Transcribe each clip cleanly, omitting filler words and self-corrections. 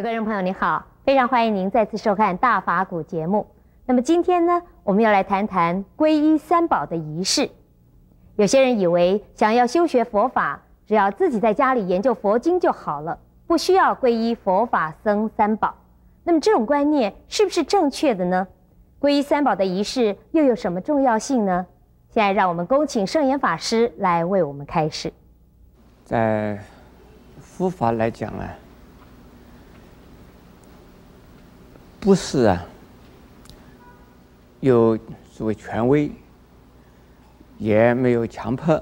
各位朋友您好，非常欢迎您再次收看《大法古》节目。那么今天呢，我们要来谈谈皈依三宝的仪式。有些人以为想要修学佛法，只要自己在家里研究佛经就好了，不需要皈依佛法僧三宝。那么这种观念是不是正确的呢？皈依三宝的仪式又有什么重要性呢？现在让我们恭请圣严法师来为我们开示。在佛法来讲啊，不是啊，有所谓权威，也没有强迫，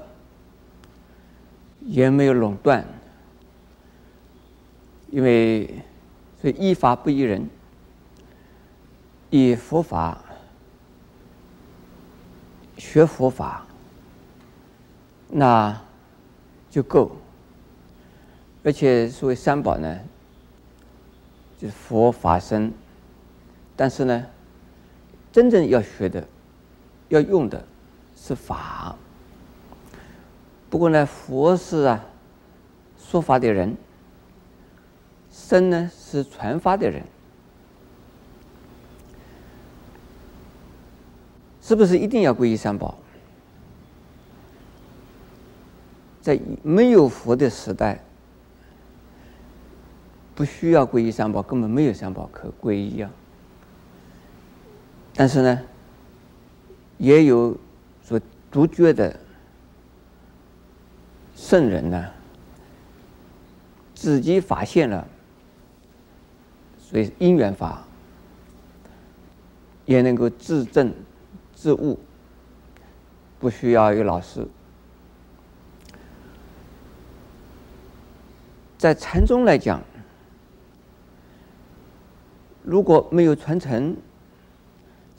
也没有垄断，因为所以依法不依人，以佛法学佛法，那就够。而且所谓三宝呢，就是佛法僧，但是呢，真正要学的、要用的是法。不过呢，佛是啊说法的人，僧呢是传法的人，是不是一定要皈依三宝？在没有佛的时代，不需要皈依三宝，根本没有三宝可皈依啊。但是呢，也有所独觉的圣人呢，自己发现了，所以因缘法也能够自证自悟，不需要有老师。在禅宗来讲，如果没有传承，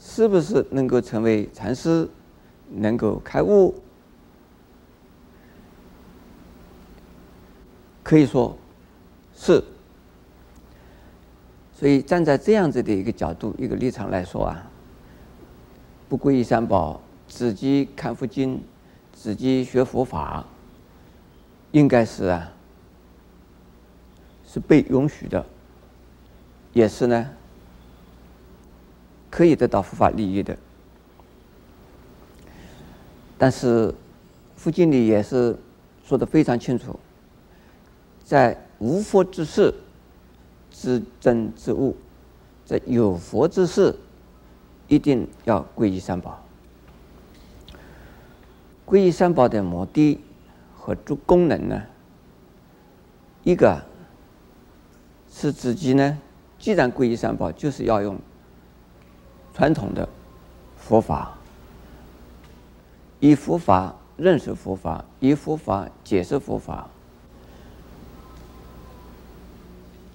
是不是能够成为禅师，能够开悟？可以说是。所以站在这样子的一个角度、一个立场来说啊，不皈依三宝，自己看佛经，自己学佛法，应该是啊，是被允许的，也是呢，可以得到佛法利益的。但是佛经里也是说得非常清楚，在无佛之世自证自悟，在有佛之世一定要皈依三宝。皈依三宝的目的和功能呢，一个是自己呢，既然皈依三宝，就是要用传统的佛法，以佛法认识佛法，以佛法解释佛法，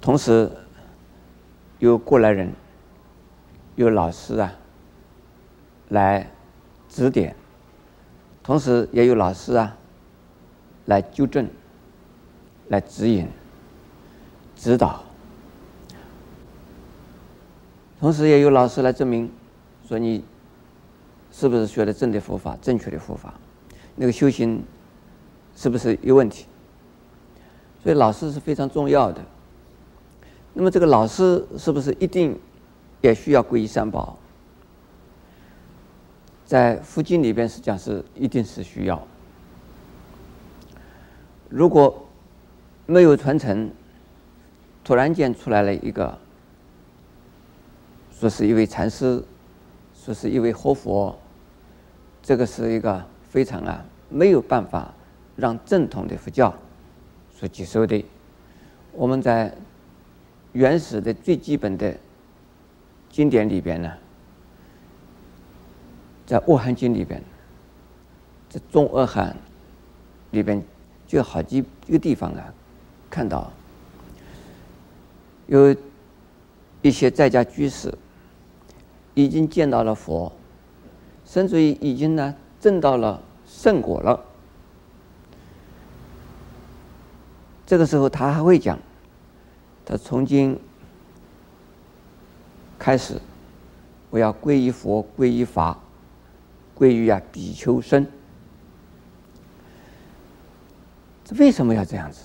同时有过来人、有老师啊来指点，同时也有老师啊来纠正、来指引、指导。同时也有老师来证明，说你是不是学的正的佛法、正确的佛法，那个修行是不是有问题？所以老师是非常重要的。那么这个老师是不是一定也需要皈依三宝？在佛经里边是讲是一定是需要。如果没有传承，突然间出来了一个，说是一位禅师，说是一位活佛，这个是一个非常啊没有办法让正统的佛教所接受的。我们在原始的最基本的经典里边呢，在《阿含经》里边，在《中阿含》里边就有好几个地方啊，看到有一些在家居士，已经见到了佛，甚至于已经呢证到了圣果了。这个时候他还会讲，他从今开始，我要皈依佛、皈依法、皈依啊比丘僧。这为什么要这样子？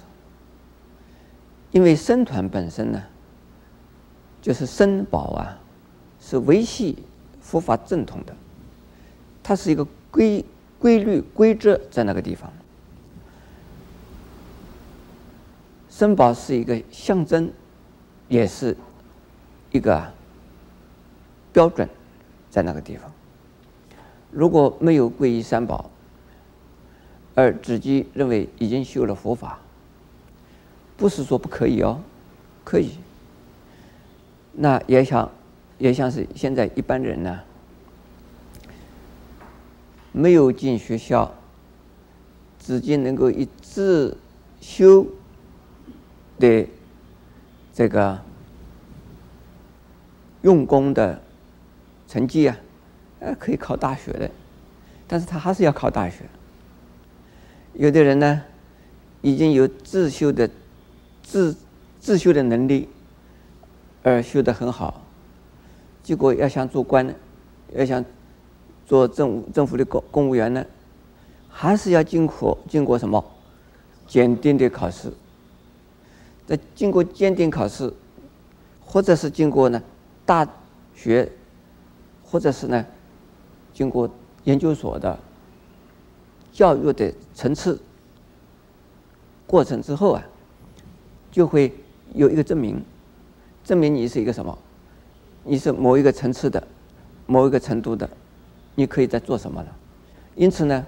因为僧团本身呢就是僧宝啊，是维系佛法正统的，它是一个规律规则在那个地方。僧宝是一个象征，也是一个标准，在那个地方。如果没有皈依三宝，而自己认为已经修了佛法，不是说不可以哦，可以。那也像是现在一般人呢，没有进学校，自己能够以自修的这个用功的成绩啊，可以考大学的，但是他还是要考大学。有的人呢，已经有自修的能力，而修得很好，结果要想做官呢，要想做政府的公务员呢，还是要经过什么检定的考试。在经过检定考试，或者是经过呢大学，或者是呢经过研究所的教育的层次过程之后啊，就会有一个证明你是一个什么，你是某一个层次的、某一个程度的，你可以在做什么了。因此呢，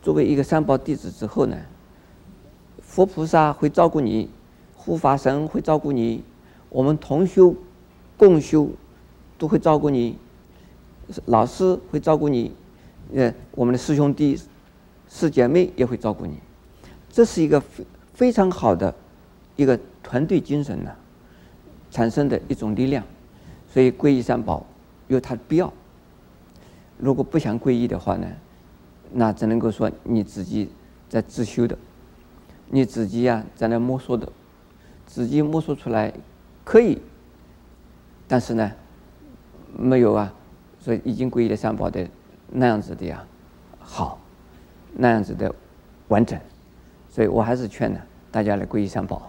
作为一个三宝弟子之后呢，佛菩萨会照顾你，护法神会照顾你，我们同修、共修都会照顾你，老师会照顾你，我们的师兄弟、师姐妹也会照顾你。这是一个非常好的一个团队精神呢产生的一种力量，所以皈依三宝有它的必要。如果不想皈依的话呢，那只能够说你自己在自修的，你自己呀在那摸索的，自己摸索出来可以，但是呢，没有啊，所以已经皈依的三宝的那样子的呀好，那样子的完整，所以我还是劝呢大家来皈依三宝。